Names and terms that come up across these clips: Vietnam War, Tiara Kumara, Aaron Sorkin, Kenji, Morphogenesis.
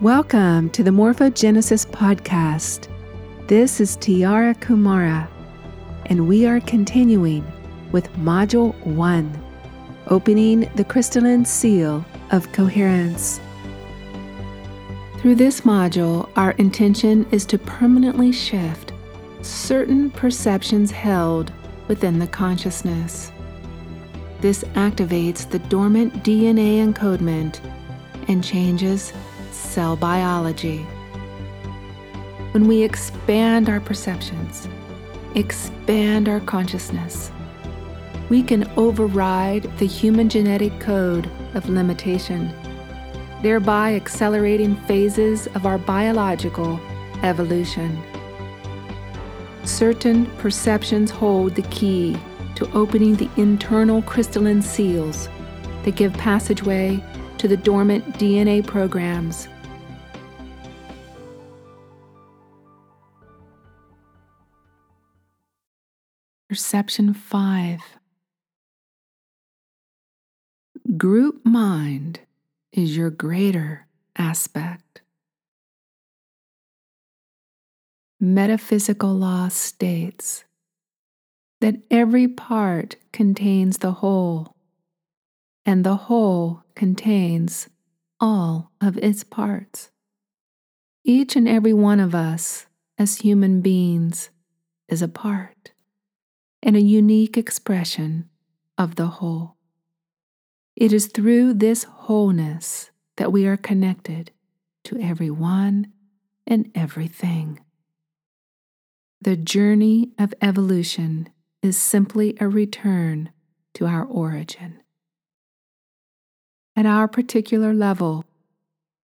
Welcome to the Morphogenesis podcast. This is Tiara Kumara, and we are continuing with Module 1, Opening the Crystalline Seal of Coherence. Through this module, our intention is to permanently shift certain perceptions held within the consciousness. This activates the dormant DNA encodement and changes cell biology. When we expand our perceptions, expand our consciousness, we can override the human genetic code of limitation, thereby accelerating phases of our biological evolution. Certain perceptions hold the key to opening the internal crystalline seals that give passageway to the dormant DNA programs. Perception 5. Group mind is your greater aspect. Metaphysical law states that every part contains the whole, and the whole contains all of its parts. Each and every one of us as human beings is a part and a unique expression of the whole. It is through this wholeness that we are connected to everyone and everything. The journey of evolution is simply a return to our origin. At our particular level,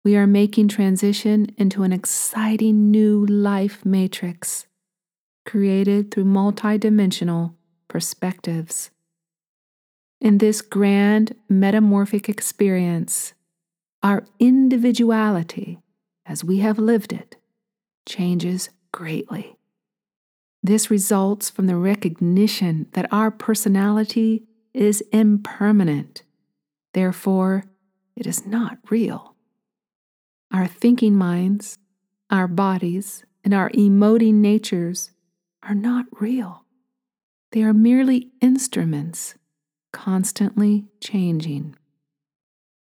we are making transition into an exciting new life matrix created through multidimensional perspectives. In this grand metamorphic experience, our individuality, as we have lived it, changes greatly. This results from the recognition that our personality is impermanent. Therefore, it is not real. Our thinking minds, our bodies, and our emoting natures are not real. They are merely instruments, constantly changing.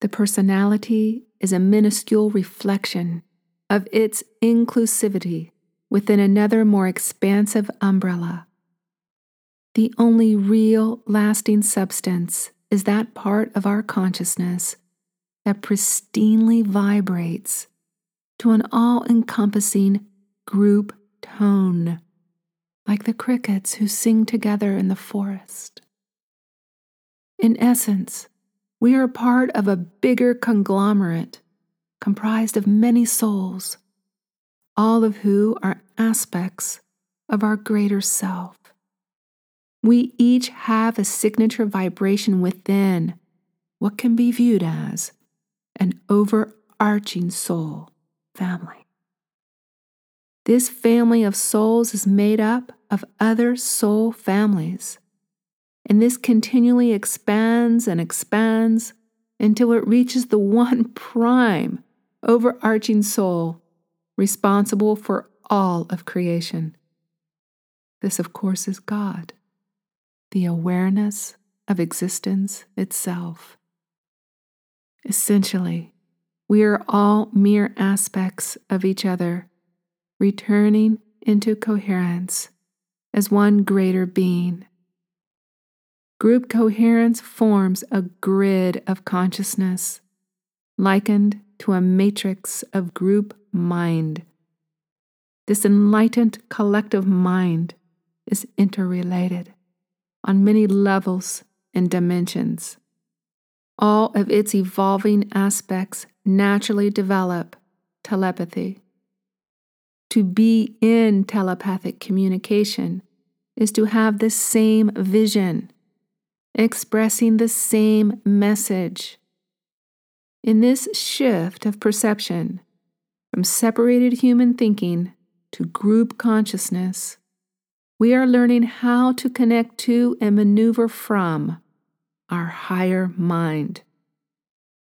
The personality is a minuscule reflection of its inclusivity within another more expansive umbrella. The only real lasting substance is that part of our consciousness that pristinely vibrates to an all-encompassing group tone, like the crickets who sing together in the forest. In essence, we are part of a bigger conglomerate comprised of many souls, all of who are aspects of our greater self. We each have a signature vibration within what can be viewed as an overarching soul family. This family of souls is made up of other soul families, and this continually expands and expands until it reaches the one prime overarching soul responsible for all of creation. This, of course, is God, the awareness of existence itself. Essentially, we are all mere aspects of each other, returning into coherence as one greater being. Group coherence forms a grid of consciousness, likened to a matrix of group mind. This enlightened collective mind is interrelated on many levels and dimensions. All of its evolving aspects naturally develop telepathy. To be in telepathic communication is to have the same vision, expressing the same message. In this shift of perception, from separated human thinking to group consciousness, we are learning how to connect to and maneuver from our higher mind.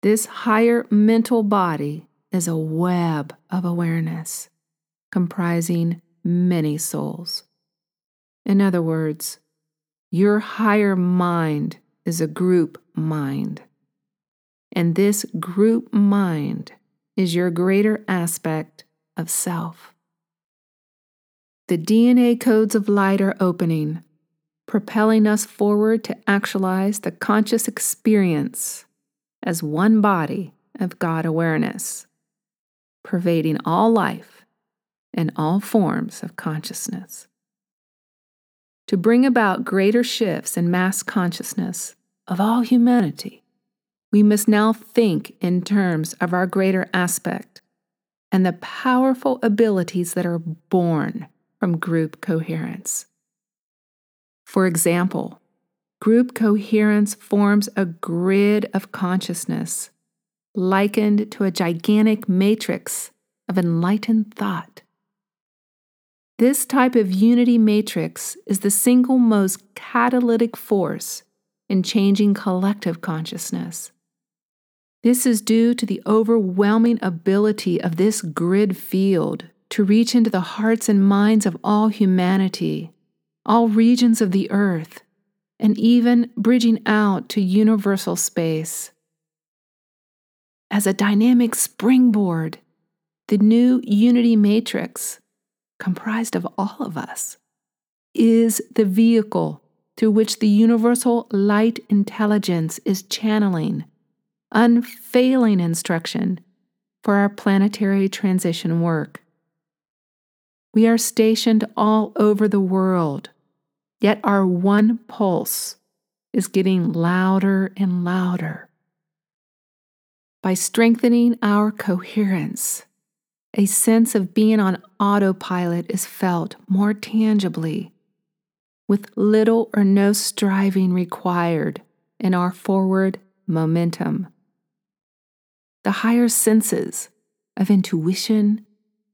This higher mental body is a web of awareness comprising many souls. In other words, your higher mind is a group mind, and this group mind is your greater aspect of self. The DNA codes of light are opening, propelling us forward to actualize the conscious experience as one body of God awareness, pervading all life and all forms of consciousness. To bring about greater shifts in mass consciousness of all humanity, we must now think in terms of our greater aspect and the powerful abilities that are born from group coherence. For example, group coherence forms a grid of consciousness likened to a gigantic matrix of enlightened thought. This type of unity matrix is the single most catalytic force in changing collective consciousness. This is due to the overwhelming ability of this grid field to reach into the hearts and minds of all humanity, all regions of the earth, and even bridging out to universal space. As a dynamic springboard, the new unity matrix, comprised of all of us, is the vehicle through which the universal light intelligence is channeling unfailing instruction for our planetary transition work. We are stationed all over the world, yet our one pulse is getting louder and louder. By strengthening our coherence, a sense of being on autopilot is felt more tangibly, with little or no striving required in our forward momentum. The higher senses of intuition,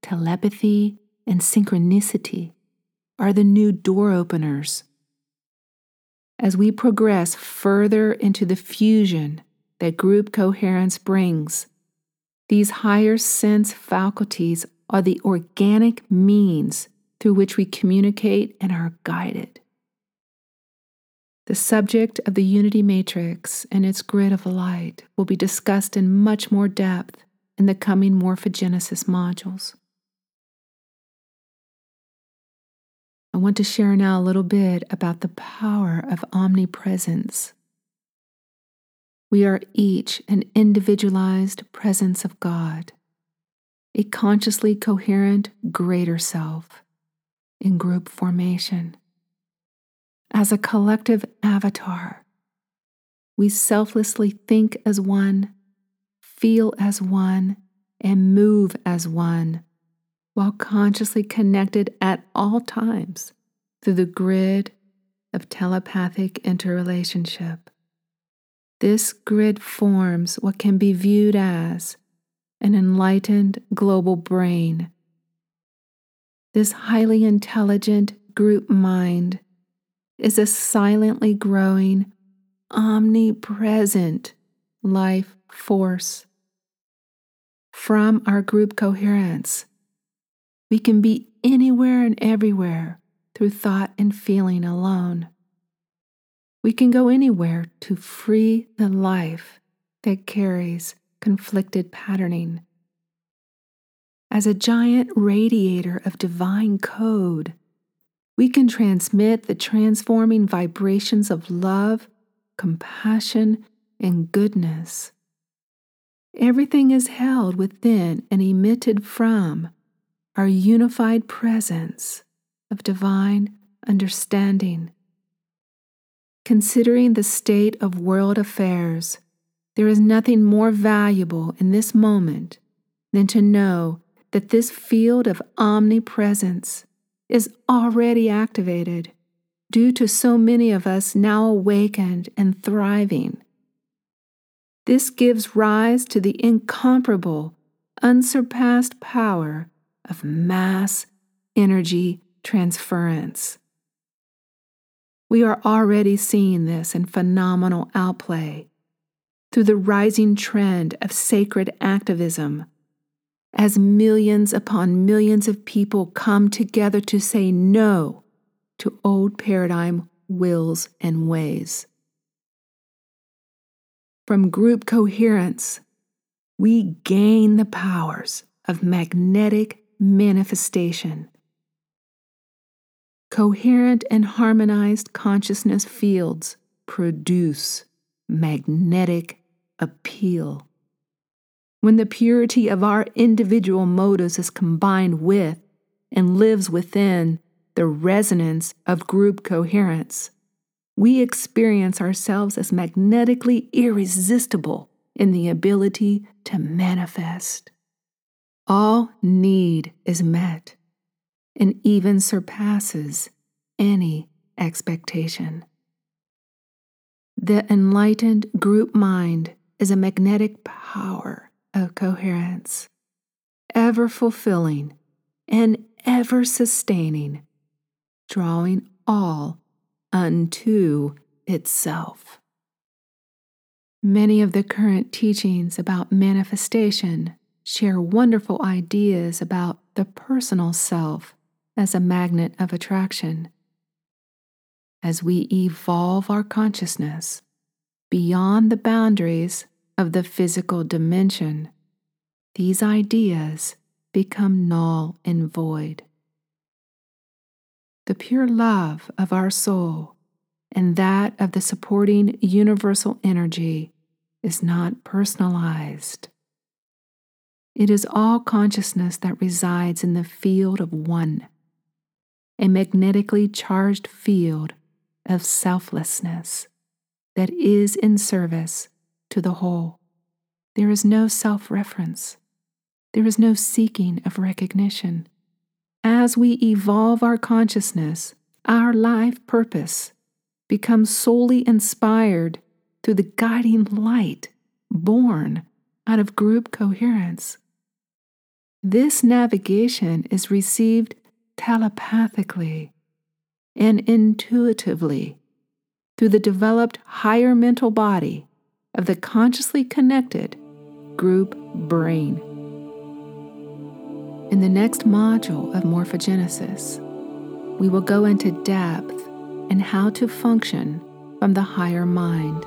telepathy, and synchronicity are the new door openers. As we progress further into the fusion that group coherence brings, these higher sense faculties are the organic means through which we communicate and are guided. The subject of the unity matrix and its grid of light will be discussed in much more depth in the coming Morphogenesis modules. I want to share now a little bit about the power of omnipresence. We are each an individualized presence of God, a consciously coherent greater self in group formation. As a collective avatar, we selflessly think as one, feel as one, and move as one, while consciously connected at all times through the grid of telepathic interrelationship. This grid forms what can be viewed as an enlightened global brain. This highly intelligent group mind is a silently growing, omnipresent life force. From our group coherence, we can be anywhere and everywhere through thought and feeling alone. We can go anywhere to free the life that carries conflicted patterning. As a giant radiator of divine code, we can transmit the transforming vibrations of love, compassion, and goodness. Everything is held within and emitted from our unified presence of divine understanding. Considering the state of world affairs, there is nothing more valuable in this moment than to know that this field of omnipresence is already activated due to so many of us now awakened and thriving. This gives rise to the incomparable, unsurpassed power of mass energy transference. We are already seeing this in phenomenal outplay through the rising trend of sacred activism as millions upon millions of people come together to say no to old paradigm wills and ways. From group coherence, we gain the powers of magnetic manifestation. Coherent and harmonized consciousness fields produce magnetic appeal. When the purity of our individual motives is combined with and lives within the resonance of group coherence, we experience ourselves as magnetically irresistible in the ability to manifest. All need is met and even surpasses any expectation. The enlightened group mind is a magnetic power of coherence, ever fulfilling and ever sustaining, drawing all unto itself. Many of the current teachings about manifestation share wonderful ideas about the personal self as a magnet of attraction. As we evolve our consciousness beyond the boundaries of the physical dimension, these ideas become null and void. The pure love of our soul and that of the supporting universal energy is not personalized. It is all consciousness that resides in the field of one, a magnetically charged field of selflessness that is in service to the whole. There is no self-reference. There is no seeking of recognition. As we evolve our consciousness, our life purpose becomes solely inspired through the guiding light born out of group coherence. This navigation is received telepathically and intuitively through the developed higher mental body of the consciously connected group brain. In the next module of Morphogenesis, we will go into depth in how to function from the higher mind.